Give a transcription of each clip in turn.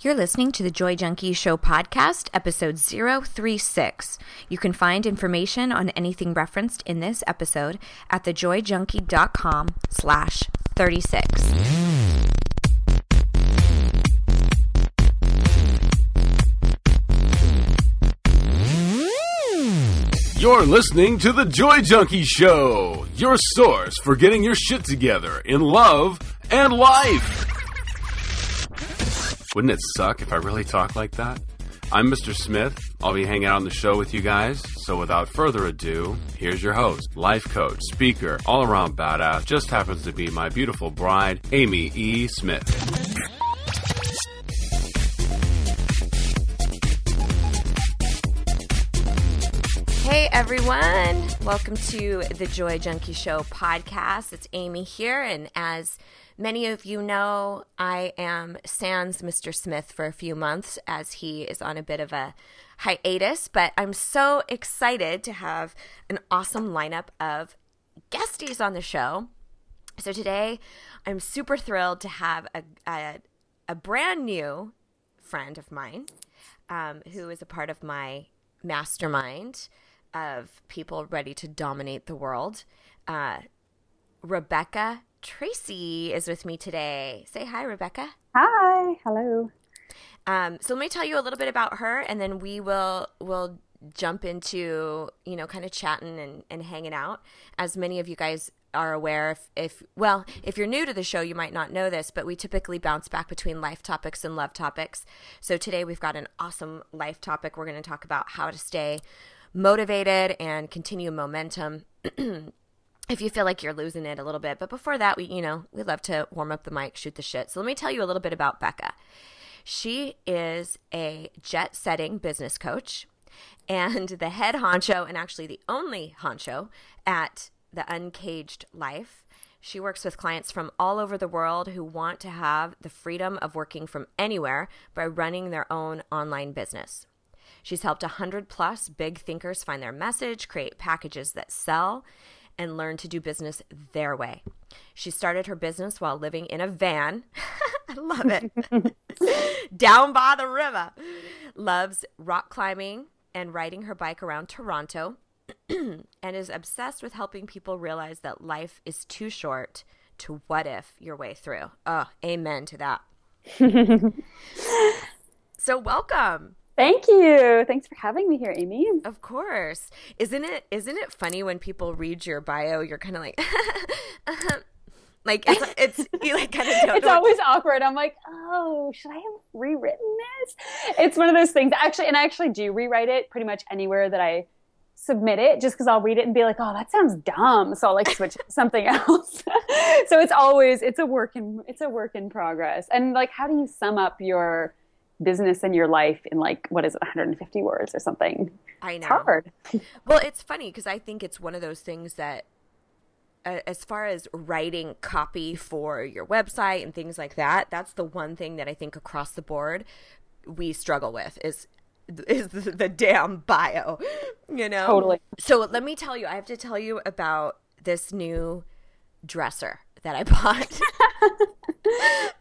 You're listening to the Joy Junkie Show podcast, episode 036. You can find information on anything referenced in this episode at thejoyjunkie.com/36. You're listening to the Joy Junkie Show, your source for getting your shit together in love and life. Wouldn't it suck if I really talked like that? I'm Mr. Smith. I'll be hanging out on the show with you guys. So without further ado, here's your host, life coach, speaker, all-around badass, just happens to be my beautiful bride, Amy E. Smith. Hey everyone, welcome to the Joy Junkie Show podcast. It's Amy here, and as many of you know, I am sans Mr. Smith for a few months as he is on a bit of a hiatus, but I'm so excited to have an awesome lineup of guesties on the show. So today, I'm super thrilled to have a brand new friend of mine who is a part of my mastermind of people ready to dominate the world. Rebecca Tracey is with me today. Say hi, Rebecca. Hi. Hello. So let me tell you a little bit about her, and then we'll jump into, you know, kind of chatting and hanging out. As many of you guys are aware, if you're new to the show, you might not know this, but we typically bounce back between life topics and love topics. So today we've got an awesome life topic. We're going to talk about how to stay motivated and continue momentum if you feel like you're losing it a little bit. But before that, we love to warm up the mic, shoot the shit. So let me tell you a little bit about Becca. She is a jet-setting business coach and the head honcho, and actually the only honcho, at The Uncaged Life. She works with clients from all over the world who want to have the freedom of working from anywhere by running their own online business. She's helped 100+ big thinkers find their message, create packages that sell, and learn to do business their way. She started her business while living in a van. I love it. Down by the river. Loves rock climbing and riding her bike around Toronto and is obsessed with helping people realize that life is too short to what if your way through. Oh, amen to that. So welcome. Thank you. Thanks for having me here, Amy. Of course. Isn't it funny when people read your bio? You're kind of like, like it's you like kind of. It's always awkward. I'm like, oh, should I have rewritten this? It's one of those things. Actually, and I actually do rewrite it pretty much anywhere that I submit it, just because I'll read it and be like, oh, that sounds dumb. So I'll like switch to something else. So it's always it's a work in progress. And like, how do you sum up your business and your life in like, what is it, 150 words or something? I know. It's hard. Well, it's funny because I think it's one of those things that as far as writing copy for your website and things like that, that's the one thing that I think across the board we struggle with is the damn bio, you know? Totally. So let me tell you, I have to tell you about this new dresser that I bought.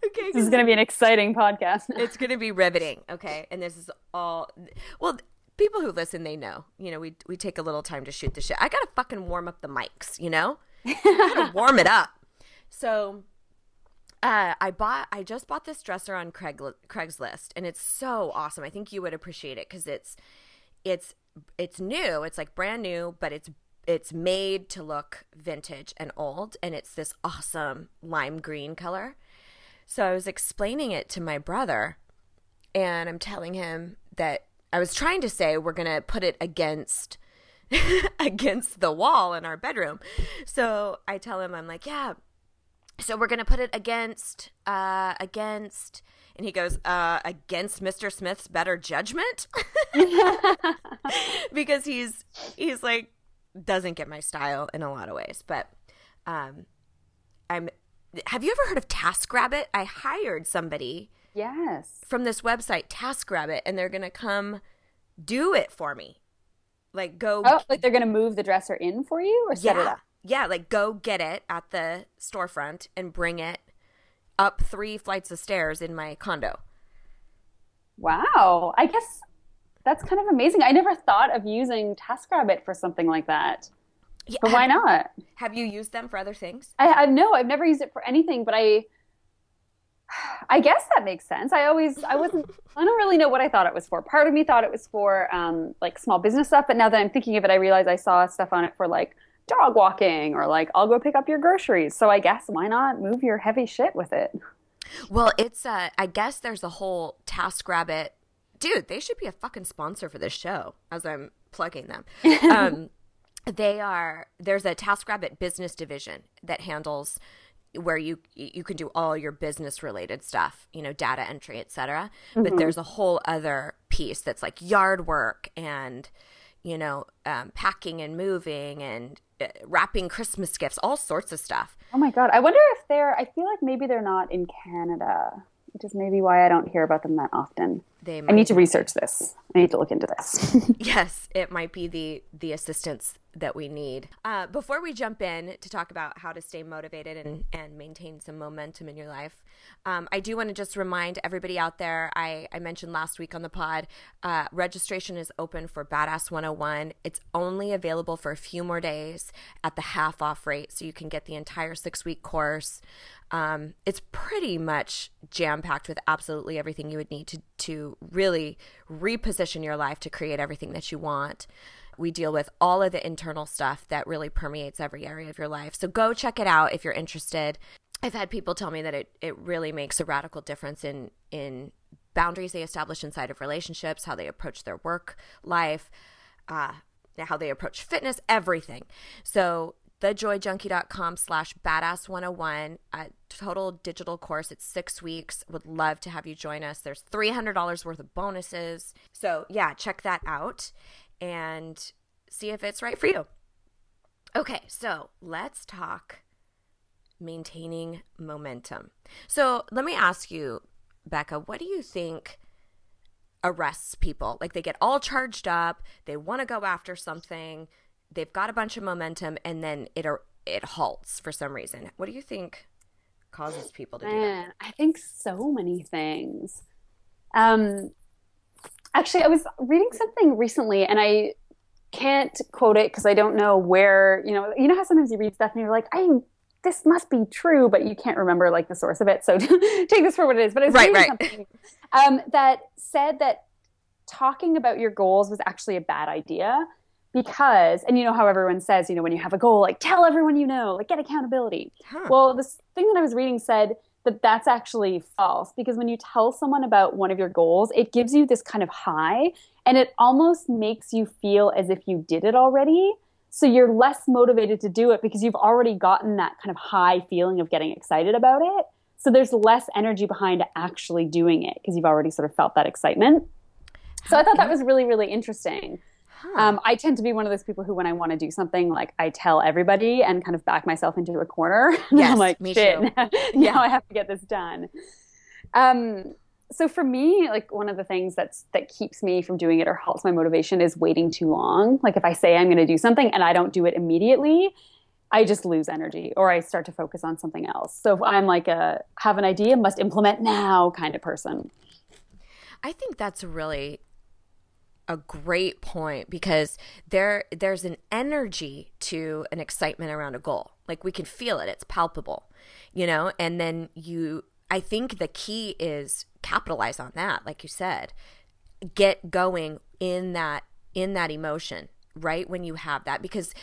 Okay, this is going to be an exciting podcast. It's going to be riveting, okay? And this is all – well, people who listen, they know. You know, we take a little time to shoot the shit. I got to fucking warm up the mics, you know? I got to warm it up. So I just bought this dresser on Craigslist, and it's so awesome. I think you would appreciate it because it's new. It's like brand new, but it's made to look vintage and old, and it's this awesome lime green color. So I was explaining it to my brother, and I'm telling him that I was trying to say we're going to put it against the wall in our bedroom. So I tell him, I'm like, yeah, so we're going to put it against, and he goes, against Mr. Smith's better judgment? Because he's like, doesn't get my style in a lot of ways, but have you ever heard of TaskRabbit? I hired somebody from this website, TaskRabbit, and they're going to come do it for me. Like like they're going to move the dresser in for you or set it up? Yeah, like go get it at the storefront and bring it up 3 flights of stairs in my condo. Wow. I guess that's kind of amazing. I never thought of using TaskRabbit for something like that. Yeah, but why not? Have you used them for other things? I no, I've never used it for anything, but I guess that makes sense. I don't really know what I thought it was for. Part of me thought it was for like small business stuff, but now that I'm thinking of it, I realize I saw stuff on it for like dog walking or like I'll go pick up your groceries. So I guess why not move your heavy shit with it? Well, it's I guess there's a whole TaskRabbit. Dude, they should be a fucking sponsor for this show as I'm plugging them. There's a TaskRabbit business division that handles where you can do all your business related stuff, you know, data entry, et cetera. Mm-hmm. But there's a whole other piece that's like yard work and, you know, packing and moving and wrapping Christmas gifts, all sorts of stuff. Oh my God. I wonder if I feel like maybe they're not in Canada, which is maybe why I don't hear about them that often. I need to research this. I need to look into this. Yes, it might be the assistance that we need. Before we jump in to talk about how to stay motivated and maintain some momentum in your life, I do want to just remind everybody out there, I mentioned last week on the pod, registration is open for Badass 101. It's only available for a few more days at the half off rate, so you can get the entire 6-week course. It's pretty much jam-packed with absolutely everything you would need to really reposition your life to create everything that you want. We deal with all of the internal stuff that really permeates every area of your life. So go check it out if you're interested. I've had people tell me that it really makes a radical difference in boundaries they establish inside of relationships, how they approach their work life, how they approach fitness, everything. So TheJoyJunkie.com/badass101, a total digital course. It's 6 weeks. Would love to have you join us. There's $300 worth of bonuses. So yeah, check that out and see if it's right for you. Okay, so let's talk maintaining momentum. So let me ask you, Becca, what do you think arrests people? Like, they get all charged up, they want to go after something, they've got a bunch of momentum, and then it halts for some reason. What do you think causes people to do that? I think so many things. Actually, I was reading something recently, and I can't quote it because I don't know where, you know how sometimes you read stuff and you're like, this must be true, but you can't remember like the source of it. So take this for what it is. But I was reading something that said that talking about your goals was actually a bad idea because, and you know how everyone says, you know, when you have a goal, like tell everyone you know, like get accountability. Huh. Well, this thing that I was reading said that that's actually false, because when you tell someone about one of your goals, it gives you this kind of high and it almost makes you feel as if you did it already. So you're less motivated to do it because you've already gotten that kind of high feeling of getting excited about it. So there's less energy behind actually doing it because you've already sort of felt that excitement. So I thought that was really, really interesting. Huh. I tend to be one of those people who, when I want to do something, like I tell everybody and kind of back myself into a corner. Yes, I'm like, shit, now I have to get this done. So for me, like one of the things that keeps me from doing it or halts my motivation is waiting too long. Like if I say I'm going to do something and I don't do it immediately, I just lose energy or I start to focus on something else. So if I'm like a have an idea, must implement now kind of person. I think that's really a great point, because there's an energy to an excitement around a goal. Like we can feel it, it's palpable, you know, and then I think the key is capitalize on that. Like you said, get going in that emotion, right? When you have that, because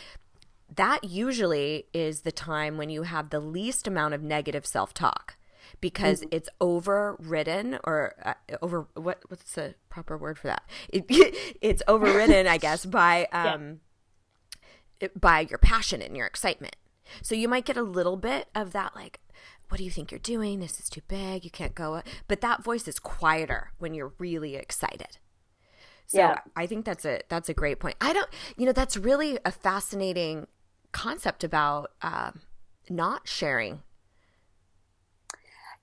that usually is the time when you have the least amount of negative self-talk, because it's overridden or over – what's the proper word for that? It's overridden, I guess, by by your passion and your excitement. So you might get a little bit of that, like, what do you think you're doing? This is too big. You can't go – but that voice is quieter when you're really excited. So I think that's a great point. I don't – that's really a fascinating concept about not sharing.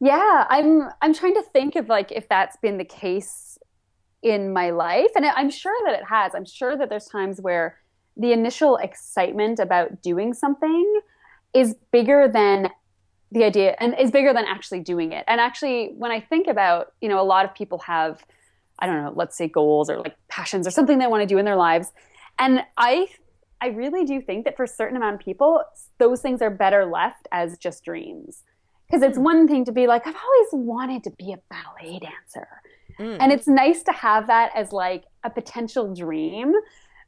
Yeah, I'm trying to think of like if that's been the case in my life, and I'm sure that it has. I'm sure that there's times where the initial excitement about doing something is bigger than the idea and is bigger than actually doing it. And actually, when I think about, a lot of people have I don't know, let's say goals or like passions or something they want to do in their lives. And I really do think that for a certain amount of people, those things are better left as just dreams. Because it's one thing to be like, I've always wanted to be a ballet dancer. Mm. And it's nice to have that as like a potential dream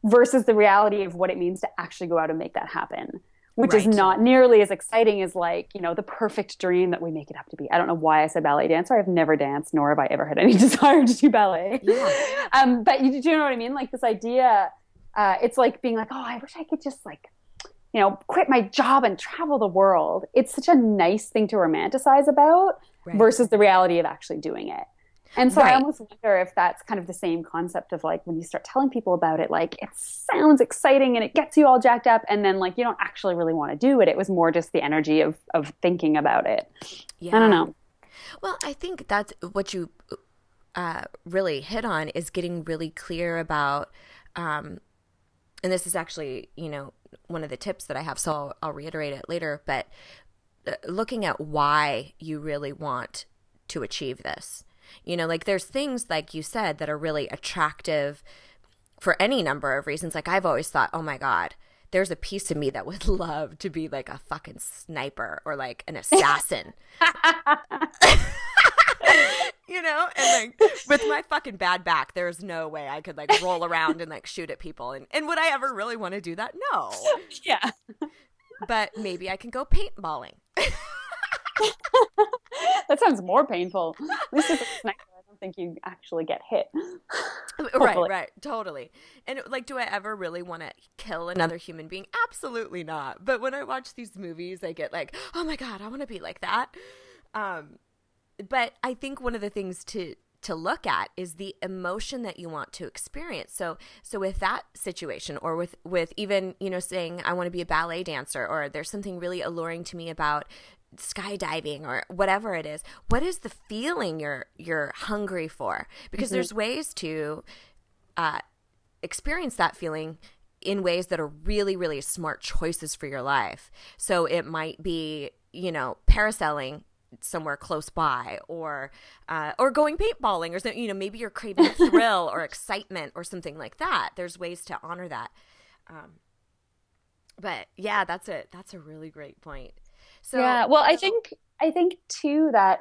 versus the reality of what it means to actually go out and make that happen, which right. is not nearly as exciting as like, you know, the perfect dream that we make it up to be. I don't know why I said ballet dancer. I've never danced, nor have I ever had any desire to do ballet. Yeah. But do you know what I mean? Like this idea... it's like being like, oh, I wish I could just like, you know, quit my job and travel the world. It's such a nice thing to romanticize about right. versus the reality of actually doing it. And so right. I almost wonder if that's kind of the same concept of like when you start telling people about it, like it sounds exciting and it gets you all jacked up. And then like you don't actually really want to do it. It was more just the energy of thinking about it. Yeah. I don't know. Well, I think that's what you really hit on is getting really clear about and this is actually, you know, one of the tips that I have, so I'll reiterate it later, but looking at why you really want to achieve this. You know, like there's things, like you said, that are really attractive for any number of reasons. Like I've always thought, oh my God, there's a piece of me that would love to be like a fucking sniper or like an assassin. You know, and like with my fucking bad back, there's no way I could like roll around and like shoot at people. And would I ever really want to do that? No. Yeah. But maybe I can go paintballing. That sounds more painful. At least it's a sniper. I don't think you actually get hit. Right, right. Totally. And like, do I ever really want to kill another human being? Absolutely not. But when I watch these movies, I get like, oh my God, I want to be like that. But I think one of the things to look at is the emotion that you want to experience. So with that situation or with even, you know, saying I want to be a ballet dancer or there's something really alluring to me about skydiving or whatever it is, what is the feeling you're hungry for? Because mm-hmm. there's ways to experience that feeling in ways that are really, really smart choices for your life. So it might be, you know, parasailing somewhere close by or going paintballing or something, you know, maybe you're craving thrill or excitement or something like that. There's ways to honor that. But yeah, that's a really great point. So yeah, well, I think too that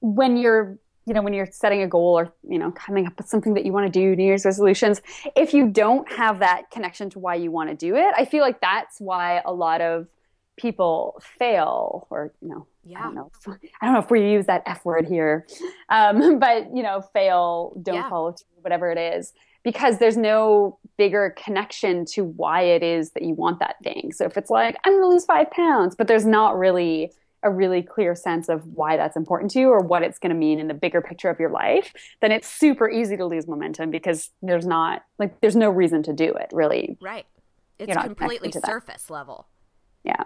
when you're, you know, when you're setting a goal or, you know, coming up with something that you want to do, New Year's resolutions, if you don't have that connection to why you want to do it, I feel like that's why a lot of people fail or, you know, yeah. I don't know if we use that F word here, but, you know, fail, don't yeah. follow through, whatever it is, because there's no bigger connection to why it is that you want that thing. So if it's like, I'm going to lose 5 pounds, but there's not really a really clear sense of why that's important to you or what it's going to mean in the bigger picture of your life, then it's super easy to lose momentum because there's not like, there's no reason to do it really. Right. It's completely surface level. Yeah.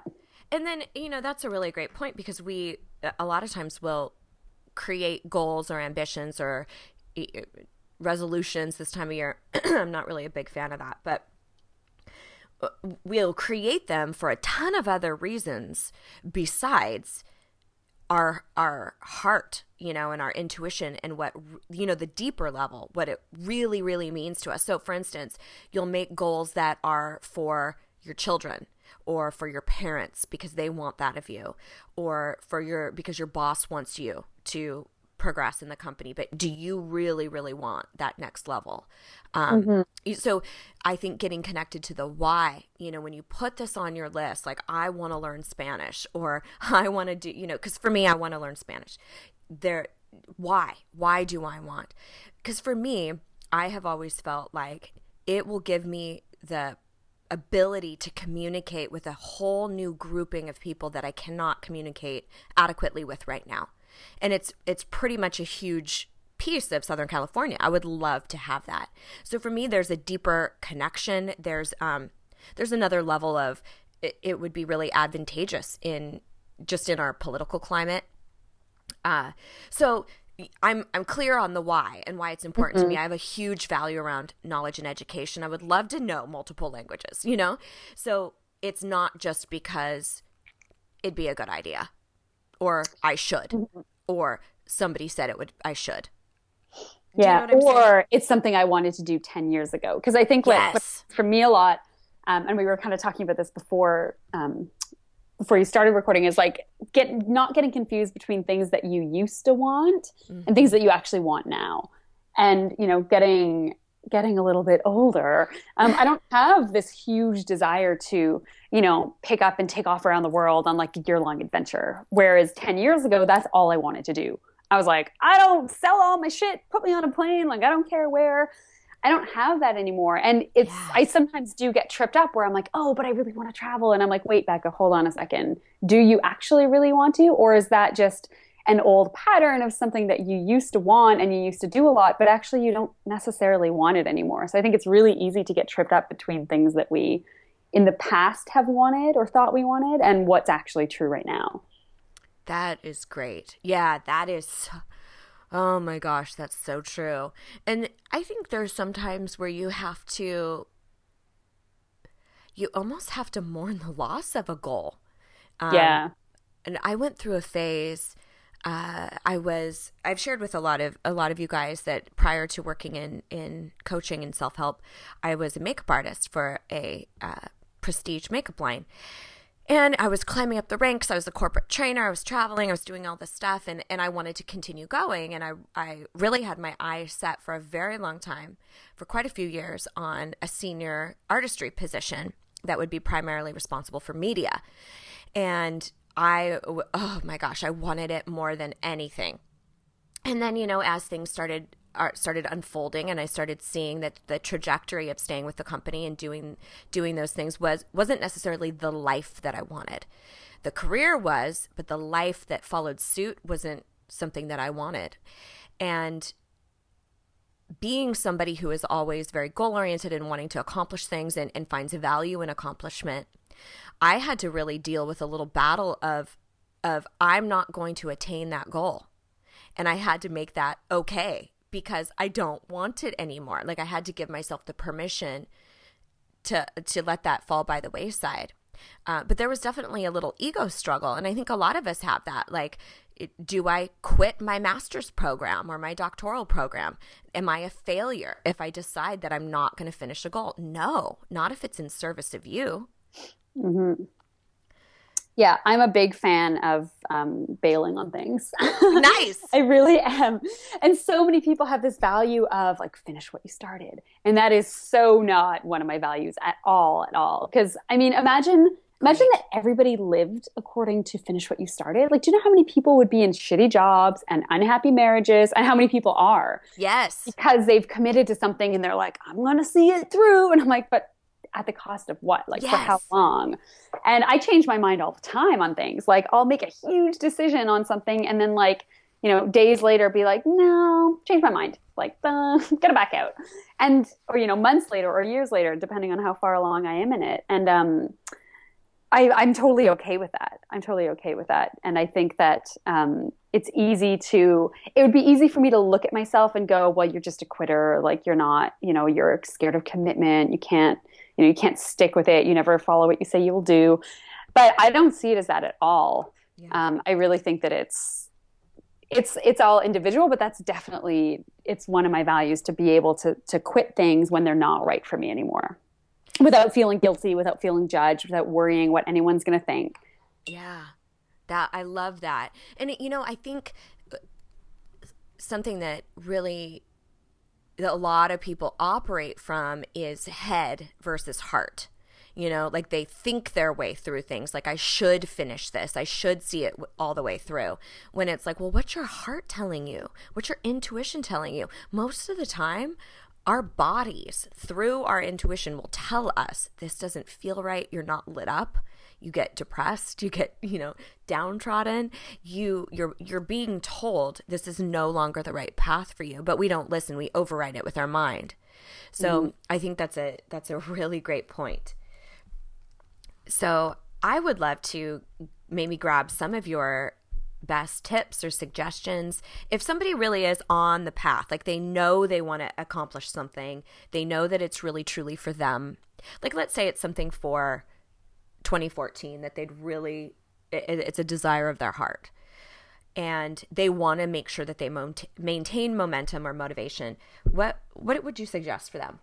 And then, you know, that's a really great point because we a lot of times will create goals or ambitions or resolutions this time of year. I'm not really a big fan of that, but we'll create them for a ton of other reasons besides our heart, you know, and our intuition and what, you know, the deeper level, what it really, really means to us. So, for instance, you'll make goals that are for your children or for your parents because they want that of you or because your boss wants you to progress in the company. But do you really, really want that next level? So I think getting connected to the why, you know, when you put this on your list, like I want to learn Spanish or I want to do, you know, because for me, I want to learn Spanish. Why do I want? Because for me, I have always felt like it will give me the ability to communicate with a whole new grouping of people that I cannot communicate adequately with right now. And it's pretty much a huge piece of Southern California. I would love to have that. So for me, there's a deeper connection. There's another level of it would be really advantageous in our political climate. So I'm clear on the why and why it's important to me. I have a huge value around knowledge and education. I would love to know multiple languages, you know? So it's not just because it'd be a good idea or I should or somebody said I should. Yeah. You know what I'm saying? It's something I wanted to do 10 years ago. Because I think what for me a lot, and we were kind of talking about this before, before you started recording, is like not getting confused between things that you used to want and things that you actually want now. And, you know, getting a little bit older, I don't have this huge desire to, you know, pick up and take off around the world on like a year-long adventure. Whereas 10 years ago, that's all I wanted to do. I was like, I don't sell all my shit, put me on a plane, like I don't care where. I don't have that anymore. And it's I sometimes do get tripped up where I'm like, oh, but I really want to travel. And I'm like, wait, Becca, hold on a second. Do you actually really want to? Or is that just an old pattern of something that you used to want and you used to do a lot, but actually you don't necessarily want it anymore? So I think it's really easy to get tripped up between things that we in the past have wanted or thought we wanted and what's actually true right now. That is great. Yeah, that is oh my gosh, that's so true. And I think there's sometimes where you almost have to mourn the loss of a goal. Yeah. And I went through a phase. I've shared with a lot of you guys that prior to working in coaching and self-help, I was a makeup artist for a prestige makeup line. And I was climbing up the ranks. I was a corporate trainer. I was traveling. I was doing all this stuff. And I wanted to continue going. And I really had my eye set for a very long time, for quite a few years, on a senior artistry position that would be primarily responsible for media. And oh my gosh, I wanted it more than anything. And then, you know, as things started unfolding and I started seeing that the trajectory of staying with the company and doing those things wasn't necessarily the life that I wanted. The career was, but the life that followed suit wasn't something that I wanted. And being somebody who is always very goal-oriented and wanting to accomplish things and finds value in accomplishment, I had to really deal with a little battle of I'm not going to attain that goal. And I had to make that okay, because I don't want it anymore. Like I had to give myself the permission to let that fall by the wayside. But there was definitely a little ego struggle. And I think a lot of us have that. Like, do I quit my master's program or my doctoral program? Am I a failure if I decide that I'm not going to finish a goal? No, not if it's in service of you. Mm-hmm. Yeah, I'm a big fan of bailing on things. Nice. I really am. And so many people have this value of like, finish what you started. And that is so not one of my values at all. Because, I mean, imagine that everybody lived according to finish what you started. Like, do you know how many people would be in shitty jobs and unhappy marriages, and how many people are? Yes. Because they've committed to something and they're like, I'm going to see it through. And I'm like, but at the cost of what? Like, for how long? And I change my mind all the time on things. Like, I'll make a huge decision on something and then, like, you know, days later be like, no, change my mind. Like, get it back out. And, or, you know, months later or years later, depending on how far along I am in it. And I'm totally okay with that. And I think that it would be easy for me to look at myself and go, well, you're just a quitter. Like, you're not, you know, you're scared of commitment. You can't stick with it. You never follow what you say you will do. But I don't see it as that at all. Yeah. I really think that it's all individual, but that's definitely, it's one of my values to be able to quit things when they're not right for me anymore, without feeling guilty, without feeling judged, without worrying what anyone's going to think. Yeah, that I love that. And, you know, I think something that really that a lot of people operate from is head versus heart. You know, like they think their way through things. Like, I should finish this. I should see it all the way through. When it's like, well, what's your heart telling you? What's your intuition telling you? Most of the time, our bodies, through our intuition, will tell us this doesn't feel right. You're not lit up. You get depressed. You get, you know, downtrodden. You're being told this is no longer the right path for you, but we don't listen. We override it with our mind. So I think that's a really great point. So I would love to maybe grab some of your best tips or suggestions. If somebody really is on the path, like they know they want to accomplish something, they know that it's really truly for them. Like, let's say it's something for 2014 that it's a desire of their heart. and they want to make sure that they maintain momentum or motivation, what would you suggest for them?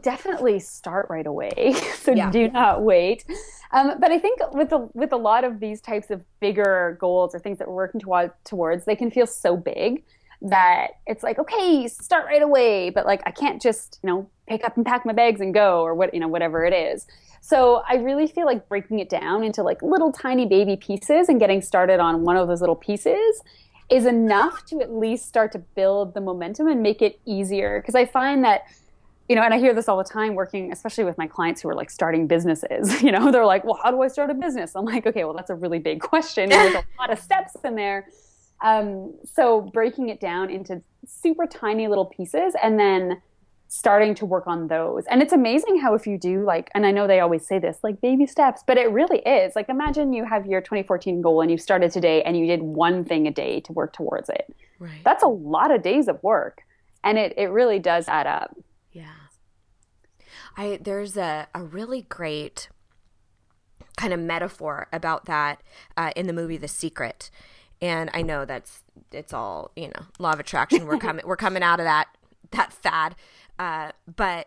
Definitely start right away. So do not wait. But I think with a lot of these types of bigger goals or things that we're working towards, they can feel so big that it's like, okay, start right away. But like, I can't just, pick up and pack my bags and go, or whatever it is. So I really feel like breaking it down into like little tiny baby pieces and getting started on one of those little pieces is enough to at least start to build the momentum and make it easier. Because I find that, and I hear this all the time working, especially with my clients who are like starting businesses, they're like, well, how do I start a business? I'm like, okay, well, that's a really big question. There's a lot of steps in there. So breaking it down into super tiny little pieces and then starting to work on those. And it's amazing how if you do like, and I know they always say this, like baby steps, but it really is. Like imagine you have your 2014 goal and you started today and you did one thing a day to work towards it. Right. That's a lot of days of work. And it really does add up. Yeah. There's a really great kind of metaphor about that in the movie The Secret. And I know it's all, law of attraction. We're coming out of that fad. But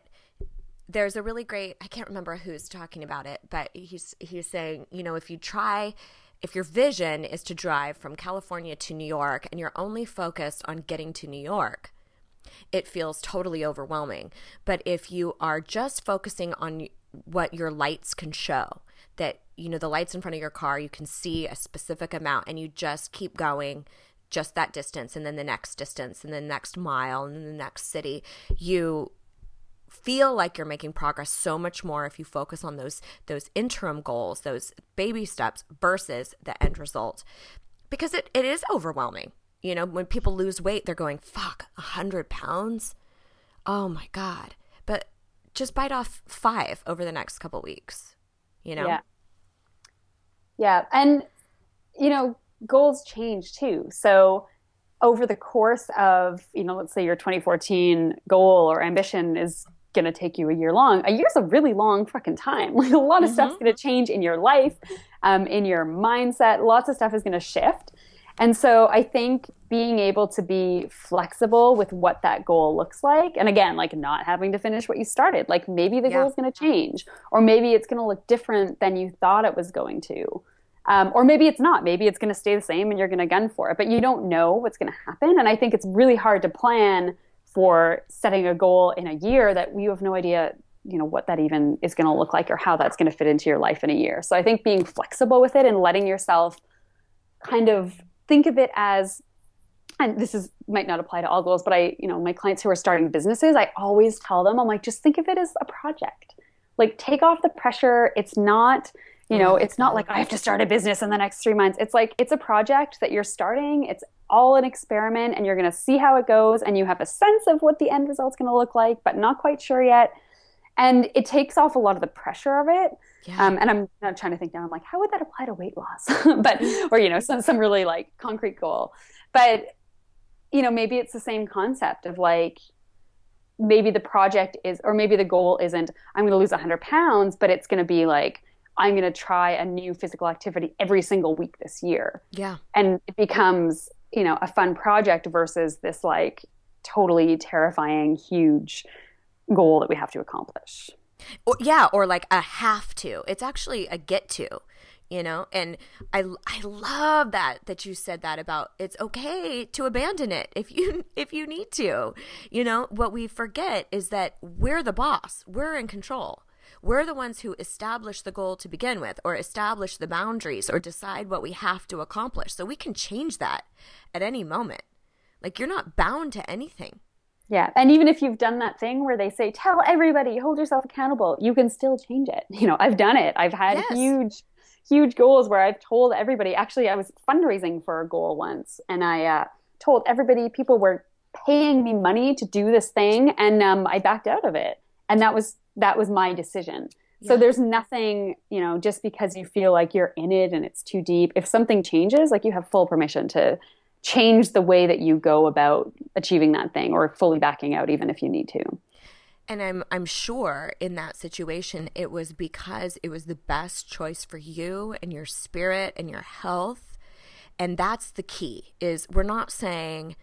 there's a really great, I can't remember who's talking about it, but he's saying, if your vision is to drive from California to New York and you're only focused on getting to New York, it feels totally overwhelming. But if you are just focusing on what your lights can show, that, the lights in front of your car, you can see a specific amount and you just keep going just that distance and then the next distance and the next mile and then the next city, you feel like you're making progress so much more if you focus on those interim goals, those baby steps versus the end result, because it is overwhelming. When people lose weight, they're going, fuck, 100 pounds? Oh my God. But just bite off 5 over the next couple of weeks, Yeah. Yeah. And, goals change too. So over the course of, let's say your 2014 goal or ambition is going to take you a year long. A year's a really long fucking time. Like a lot of stuff's going to change in your life, in your mindset. Lots of stuff is going to shift. And so I think being able to be flexible with what that goal looks like, and again, like not having to finish what you started, like maybe the goal is going to change, or maybe it's going to look different than you thought it was going to. Or maybe it's not. Maybe it's going to stay the same and you're going to gun for it, but you don't know what's going to happen. And I think it's really hard to plan for setting a goal in a year that you have no idea, what that even is going to look like or how that's going to fit into your life in a year. So I think being flexible with it and letting yourself kind of think of it as, and this might not apply to all goals, but I, my clients who are starting businesses, I always tell them, I'm like, just think of it as a project. Like take off the pressure. It's not, it's not like I have to start a business in the next 3 months. It's like, it's a project that you're starting. It's all an experiment and you're going to see how it goes. And you have a sense of what the end result's going to look like, but not quite sure yet. And it takes off a lot of the pressure of it. Yeah. And I'm trying to think now, I'm like, how would that apply to weight loss? or some really like concrete goal. But, maybe it's the same concept of like, maybe the project is, or maybe the goal isn't, I'm going to lose 100 pounds, but it's going to be like, I'm going to try a new physical activity every single week this year. Yeah. And it becomes, a fun project versus this like totally terrifying, huge goal that we have to accomplish. Or like a have to. It's actually a get to, And I love that you said that about it's okay to abandon it if you need to. What we forget is that we're the boss. We're in control. We're the ones who establish the goal to begin with, or establish the boundaries, or decide what we have to accomplish. So we can change that at any moment. Like you're not bound to anything. Yeah. And even if you've done that thing where they say, tell everybody, hold yourself accountable, you can still change it. I've done it. I've had huge, huge goals where I've told everybody. Actually, I was fundraising for a goal once and I told everybody people were paying me money to do this thing. And I backed out of it. And that was my decision. Yeah. So there's nothing, just because you feel like you're in it and it's too deep. If something changes, like you have full permission to change the way that you go about achieving that thing, or fully backing out even if you need to. And I'm sure in that situation, it was because it was the best choice for you and your spirit and your health And that's the key, is we're not saying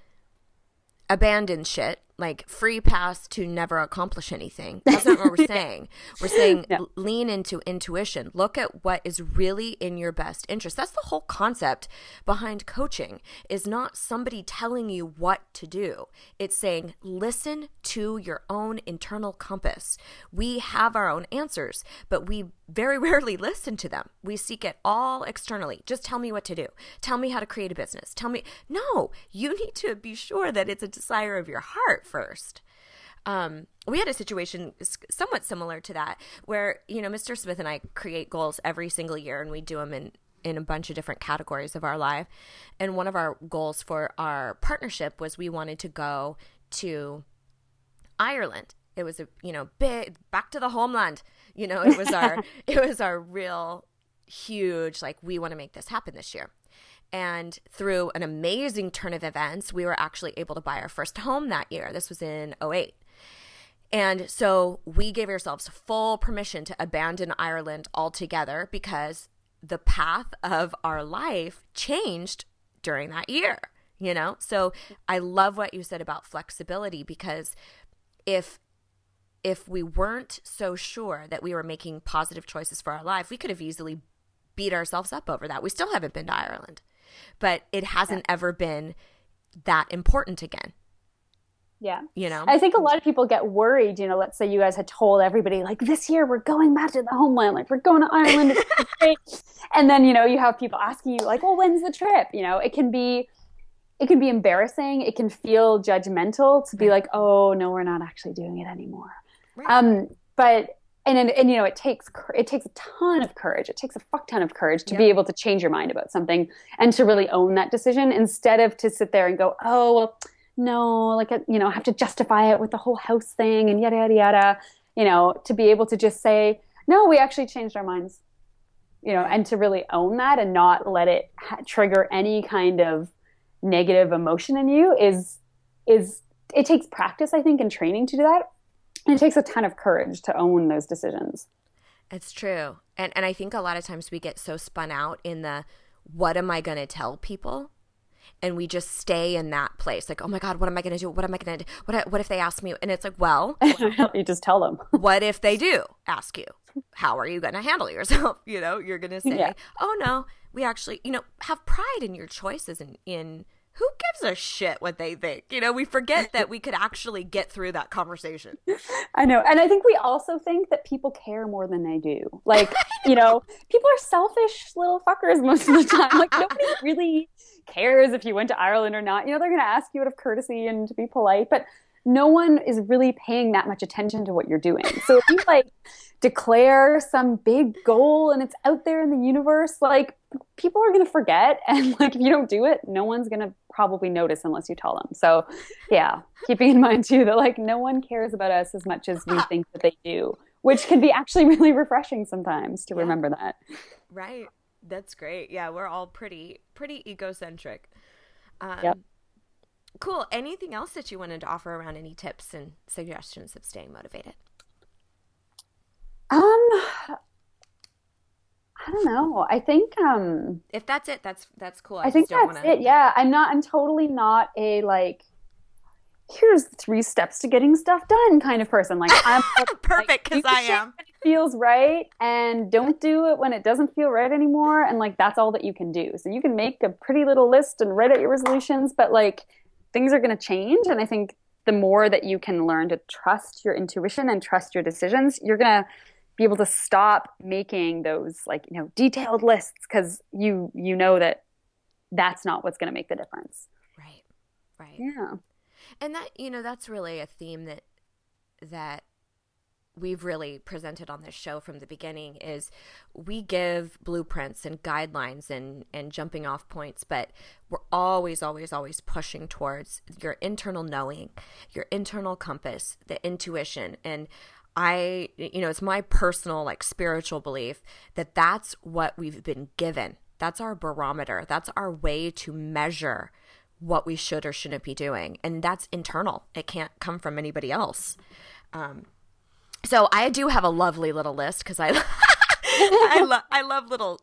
abandon shit, like free pass to never accomplish anything. That's not what we're saying. We're saying lean into intuition. Look at what is really in your best interest. That's the whole concept behind coaching, is not somebody telling you what to do. It's saying listen to your own internal compass. We have our own answers, but we very rarely listen to them. We seek it all externally. Just tell me what to do. Tell me how to create a business. Tell me. No, you need to be sure that it's a desire of your heart first. We had a situation somewhat similar to that where, you know, Mr. Smith and I create goals every single year, and we do them in a bunch of different categories of our life. And one of our goals for our partnership was we wanted to go to Ireland. It was a, you know, big back to the homeland. You know, it was our it was our real huge, like, we want to make this happen this year. And through an amazing turn of events, we were actually able to buy our first home that year. This was in 2008. And so we gave ourselves full permission to abandon Ireland altogether because the path of our life changed during that year, you know? So I love what you said about flexibility, because if we weren't so sure that we were making positive choices for our life, we could have easily beat ourselves up over that. We still haven't been to Ireland, but it hasn't ever been that important again. Yeah. You know, I think a lot of people get worried, you know, let's say you guys had told everybody, like, this year we're going back to the homeland, like, we're going to Ireland. And then, you know, you have people asking you, like, well, when's the trip? You know, it can be embarrassing. It can feel judgmental to be like, oh no, we're not actually doing it anymore. Right. But you know, it takes a ton of courage. It takes a fuck ton of courage to be able to change your mind about something and to really own that decision, instead of to sit there and go, oh, well, no, like, you know, I have to justify it with the whole house thing and yada, yada, yada, you know, to be able to just say, no, we actually changed our minds, you know, and to really own that and not let it trigger any kind of negative emotion in you is it takes practice, I think, and training to do that. And it takes a ton of courage to own those decisions. It's true. And I think a lot of times we get so spun out in the, what am I going to tell people? And we just stay in that place. Like, oh my God, what am I going to do? What am I going to do? What if they ask me? And it's like, well. You just tell them. What if they do ask you? How are you going to handle yourself? You know, you're going to say, oh no, we actually, you know, have pride in your choices and in who gives a shit what they think? You know, we forget that we could actually get through that conversation. I know. And I think we also think that people care more than they do. Like, you know, people are selfish little fuckers most of the time. Like, nobody really cares if you went to Ireland or not. You know, they're going to ask you out of courtesy and to be polite, but no one is really paying that much attention to what you're doing. So if you, like, declare some big goal and it's out there in the universe, like, people are going to forget. And, like, if you don't do it, no one's going to probably notice unless you tell them. So yeah, keeping in mind too that, like, no one cares about us as much as we think that they do, which can be actually really refreshing sometimes to remember that. Right. That's great. Yeah. We're all pretty egocentric. Cool. Anything else that you wanted to offer around any tips and suggestions of staying motivated? I don't know. I think if that's it, that's cool. I think that's it. Yeah, I'm totally not a, like, here's 3 steps to getting stuff done kind of person. Like, I'm perfect because, like, I am. It feels right, and don't do it when it doesn't feel right anymore. And, like, that's all that you can do. So you can make a pretty little list and write out your resolutions, but, like, things are going to change. And I think the more that you can learn to trust your intuition and trust your decisions, you're going to be able to stop making those, like, you know, detailed lists, because you know that that's not what's going to make the difference. Right. Right. Yeah. And that, you know, that's really a theme that we've really presented on this show from the beginning, is we give blueprints and guidelines and jumping off points, but we're always, always, always pushing towards your internal knowing, your internal compass, the intuition. And I, you know, it's my personal, like, spiritual belief that that's what we've been given. That's our barometer. That's our way to measure what we should or shouldn't be doing. And that's internal. It can't come from anybody else. So I do have a lovely little list because I love little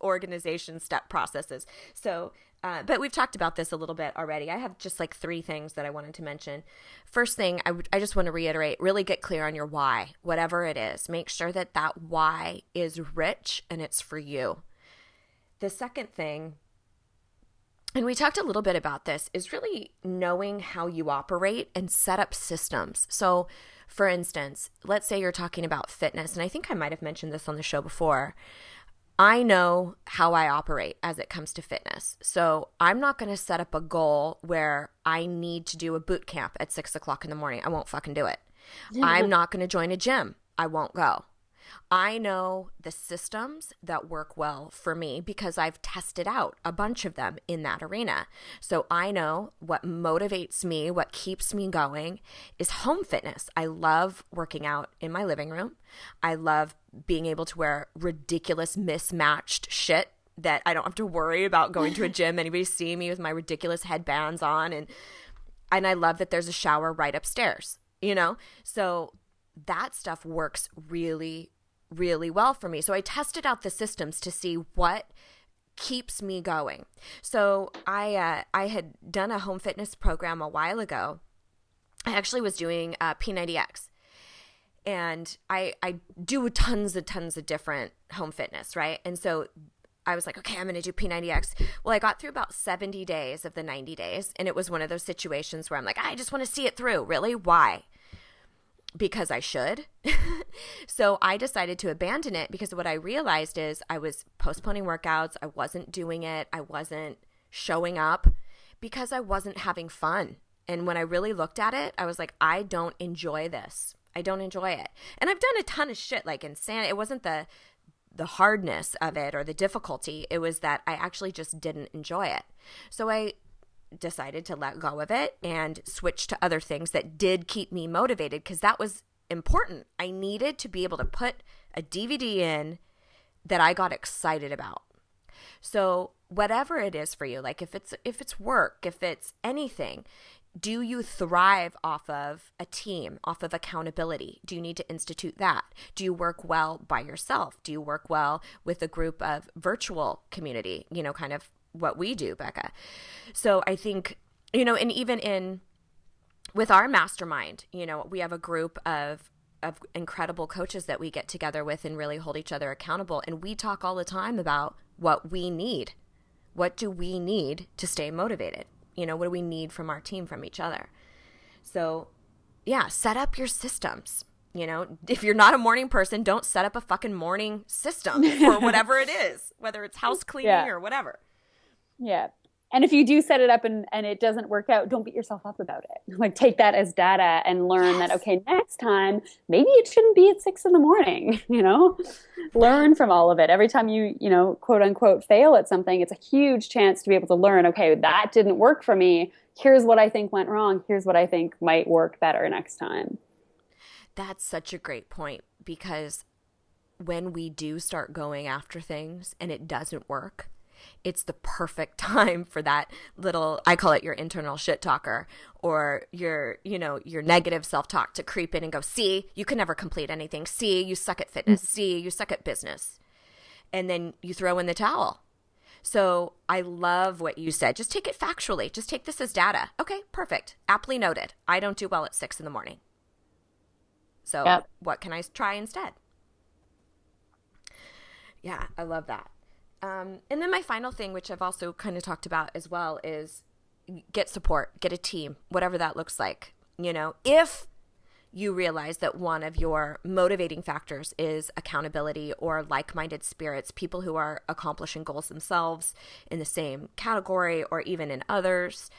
organization step processes. So, but we've talked about this a little bit already. I have just like three things that I wanted to mention. First thing, I just want to reiterate, really get clear on your why, whatever it is. Make sure that that why is rich and it's for you. The second thing, and we talked a little bit about this, is really knowing how you operate and set up systems. So for instance, let's say you're talking about fitness, and I think I might have mentioned this on the show before. I know how I operate as it comes to fitness. So I'm not going to set up a goal where I need to do a boot camp at 6 o'clock in the morning. I won't fucking do it. I'm not going to join a gym. I won't go. I know the systems that work well for me because I've tested out a bunch of them in that arena. So I know what motivates me, what keeps me going is home fitness. I love working out in my living room. I love being able to wear ridiculous mismatched shit that I don't have to worry about going to a gym, anybody seeing me with my ridiculous headbands on. And I love that there's a shower right upstairs, you know? So that stuff works really, really well for me. So I tested out the systems to see what keeps me going. So I had done a home fitness program a while ago. I actually was doing P90X. And I do tons of different home fitness, right? And so I was like, okay, I'm going to do P90X. Well, I got through about 70 days of the 90 days. And it was one of those situations where I'm like, I just want to see it through. Really? Why? Because I should. So I decided to abandon it because what I realized is I was postponing workouts. I wasn't doing it. I wasn't showing up because I wasn't having fun. And when I really looked at it, I was like, I don't enjoy this. I don't enjoy it. And I've done a ton of shit like insanity. It wasn't the hardness of it or the difficulty. It was that I actually just didn't enjoy it. So I decided to let go of it and switch to other things that did keep me motivated because that was important. I needed to be able to put a DVD in that I got excited about. So whatever it is for you, like if it's work, if it's anything, do you thrive off of a team, off of accountability? Do you need to institute that? Do you work well by yourself? Do you work well with a group of virtual community, you know, kind of what we do, Becca? So I think, you know, and even with our mastermind, you know, we have a group of incredible coaches that we get together with and really hold each other accountable. And we talk all the time about what we need. What do we need to stay motivated? You know, what do we need from our team, from each other? So yeah, set up your systems. You know, if you're not a morning person, don't set up a fucking morning system for whatever it is, whether it's house cleaning or whatever. Yeah. And if you do set it up and it doesn't work out, don't beat yourself up about it. Like, take that as data and learn that, okay, next time, maybe it shouldn't be at 6 a.m, you know, learn from all of it. Every time you know, quote unquote, fail at something, it's a huge chance to be able to learn, okay, that didn't work for me. Here's what I think went wrong. Here's what I think might work better next time. That's such a great point, because when we do start going after things and it doesn't work, it's the perfect time for that little, I call it your internal shit talker or your negative self-talk to creep in and go, see, you can never complete anything. See, you suck at fitness. See, you suck at business. And then you throw in the towel. So I love what you said. Just take it factually. Just take this as data. Okay, perfect. Aptly noted. I don't do well at 6 a.m. So what can I try instead? Yeah, I love that. And then my final thing, which I've also kind of talked about as well, is get support, get a team, whatever that looks like. You know, if you realize that one of your motivating factors is accountability or like-minded spirits, people who are accomplishing goals themselves in the same category or even in others,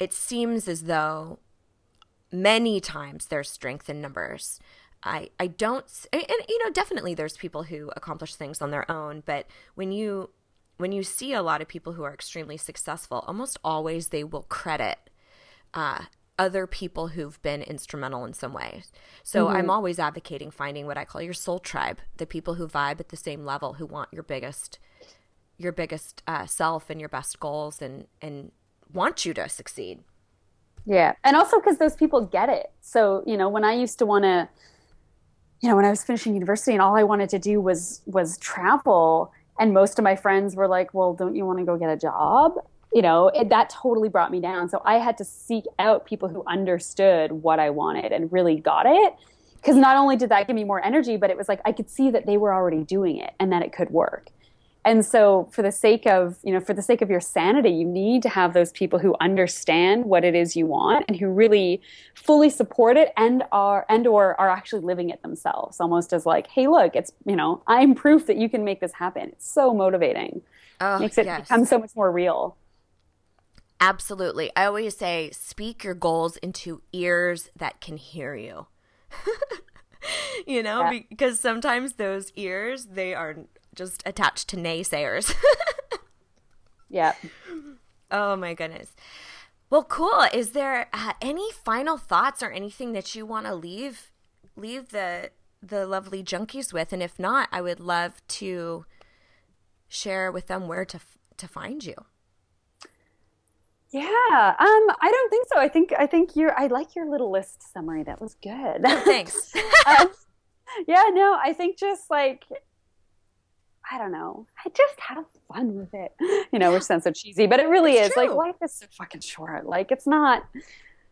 it seems as though many times there's strength in numbers. I don't, and you know, definitely there's people who accomplish things on their own, but when you see a lot of people who are extremely successful, almost always they will credit other people who've been instrumental in some way. So I'm always advocating finding what I call your soul tribe, the people who vibe at the same level, who want your biggest self and your best goals and want you to succeed. Yeah. And also because those people get it. So, you know, when I used to want to you know, when I was finishing university and all I wanted to do was travel. And most of my friends were like, well, don't you want to go get a job? You know, that totally brought me down. So I had to seek out people who understood what I wanted and really got it. Because not only did that give me more energy, but it was like I could see that they were already doing it and that it could work. And so for the sake of, you know, for the sake of your sanity, you need to have those people who understand what it is you want and who really fully support it and or are actually living it themselves, almost as like, hey, look, it's, you know, I'm proof that you can make this happen. It's so motivating. Oh, makes it become so much more real. Absolutely. I always say, speak your goals into ears that can hear you. You know, yeah. Because sometimes those ears, they are just attached to naysayers. Yeah. Oh, my goodness. Well, cool. Is there any final thoughts or anything that you want to leave the lovely junkies with? And if not, I would love to share with them where to find you. Yeah, I don't think so. I think I like your little list summary. That was good. Oh, thanks. Yeah, no, I think just like, I don't know. I just have fun with it. You know, which sounds so cheesy, but it really is. True. Like, life is so fucking short. Like, it's not.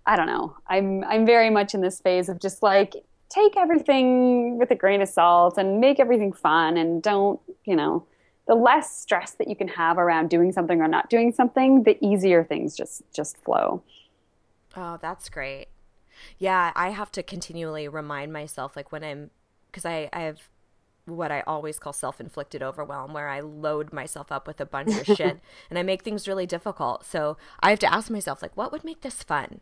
I don't know. I'm very much in this phase of just like take everything with a grain of salt and make everything fun and don't, you know. The less stress that you can have around doing something or not doing something, the easier things just flow. Oh, that's great. Yeah, I have to continually remind myself, like when I'm – because I have what I always call self-inflicted overwhelm, where I load myself up with a bunch of shit and I make things really difficult. So I have to ask myself, like, what would make this fun?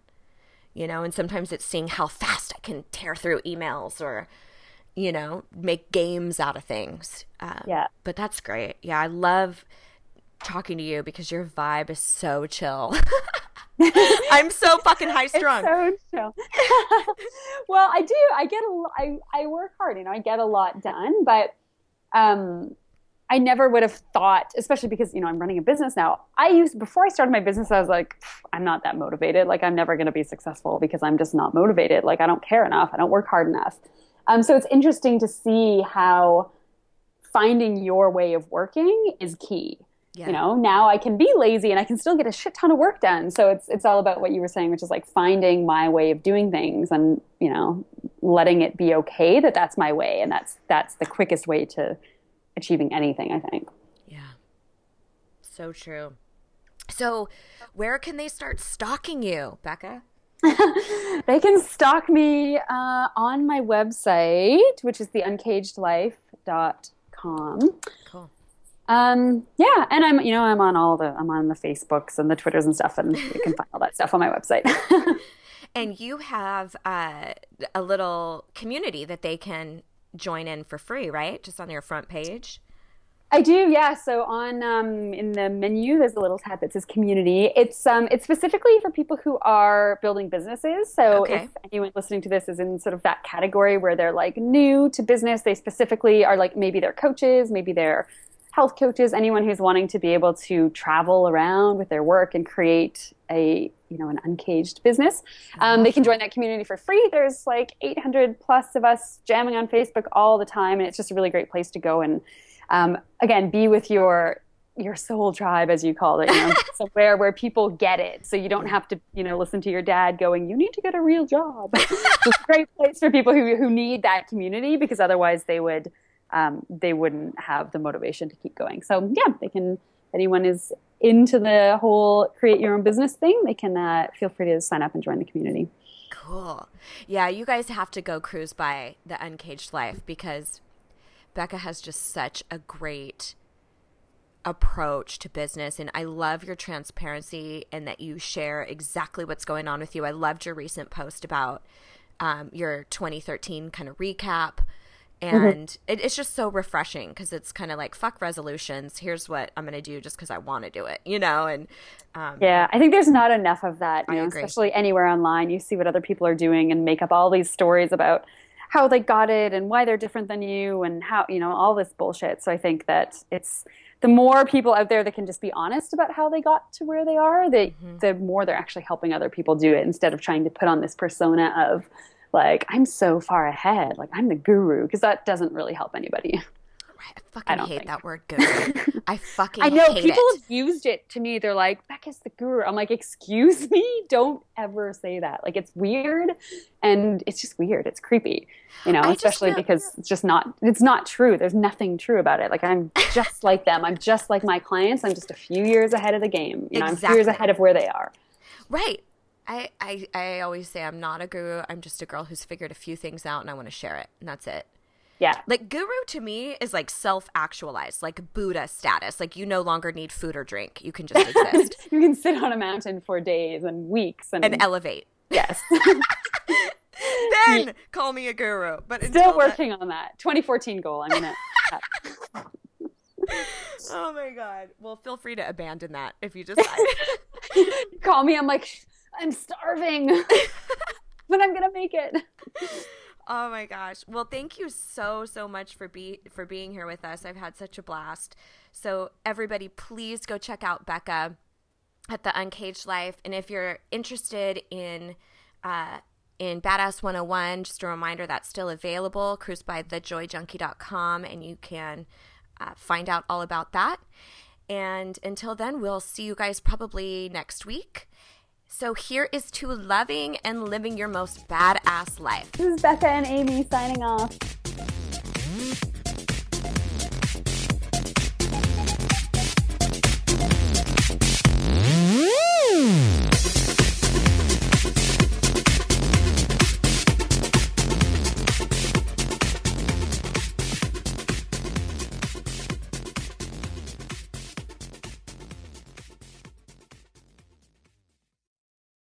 You know, and sometimes it's seeing how fast I can tear through emails or – you know, make games out of things. Yeah. But that's great. Yeah, I love talking to you because your vibe is so chill. I'm so fucking high strung. It's so chill. Well, I do. I work hard, you know, I get a lot done, but I never would have thought, especially because, you know, I'm running a business now. Before I started my business, I was like, I'm not that motivated. Like, I'm never going to be successful because I'm just not motivated. Like, I don't care enough. I don't work hard enough. So it's interesting to see how finding your way of working is key. Yeah. You know, now I can be lazy and I can still get a shit ton of work done. So it's all about what you were saying, which is like finding my way of doing things and, you know, letting it be okay that that's my way. And that's the quickest way to achieving anything, I think. Yeah. So true. So where can they start stalking you, Becca? They can stalk me on my website, which is theUncagedLife.com. Cool. Yeah, and I'm on the Facebooks and the Twitters and stuff, and you can find all that stuff on my website. And you have a little community that they can join in for free, right? Just on your front page. I do, yeah. So on in the menu, there's a little tab that says community. It's specifically for people who are building businesses. So if anyone listening to this is in sort of that category where they're like new to business, they specifically are like maybe they're coaches, maybe they're health coaches, anyone who's wanting to be able to travel around with their work and create an uncaged business. They can join that community for free. There's like 800 plus of us jamming on Facebook all the time, and it's just a really great place to go and again, be with your soul tribe, as you call it, you know, somewhere where people get it. So you don't have to, you know, listen to your dad going, you need to get a real job. It's a great place for people who need that community, because otherwise they wouldn't have the motivation to keep going. So yeah, they can, anyone is into the whole create your own business thing, they can feel free to sign up and join the community. Cool. Yeah, you guys have to go cruise by the Uncaged Life, because Becca has just such a great approach to business, and I love your transparency and that you share exactly what's going on with you. I loved your recent post about your 2013 kind of recap, and it's just so refreshing, because it's kind of like, fuck resolutions. Here's what I'm going to do just because I want to do it, you know? And yeah, I think there's not enough of that, you know, especially anywhere online. You see what other people are doing and make up all these stories about how they got it and why they're different than you and how, you know, all this bullshit. So I think that it's the more people out there that can just be honest about how they got to where they are, the more they're actually helping other people do it, instead of trying to put on this persona of like, I'm so far ahead, like, I'm the guru, because that doesn't really help anybody. I fucking hate that word, guru. I fucking hate it. I know, people have used it to me. They're like, Becca's the guru. I'm like, excuse me? Don't ever say that. Like, it's weird, and it's just weird. It's creepy, you know, especially because it's just not – it's not true. There's nothing true about it. Like, I'm just like them. I'm just like my clients. I'm just a few years ahead of the game. You know, exactly. I'm a few years ahead of where they are. Right. I always say I'm not a guru. I'm just a girl who's figured a few things out, and I want to share it, and that's it. Yeah. Like, guru to me is like self-actualized, like Buddha status. Like, you no longer need food or drink. You can just exist. You can sit on a mountain for days and weeks. And elevate. Yes. Then call me a guru. But still working on that. 2014 goal. I'm going to. Oh, my God. Well, feel free to abandon that if you decide. Call me. I'm like, I'm starving. But I'm going to make it. Oh, my gosh. Well, thank you so, so much for being here with us. I've had such a blast. So everybody, please go check out Becca at The Uncaged Life. And if you're interested in Badass 101, just a reminder that's still available. Cruise by TheJoyJunkie.com, and you can find out all about that. And until then, we'll see you guys probably next week. So here is to loving and living your most badass life. This is Becca and Amy signing off.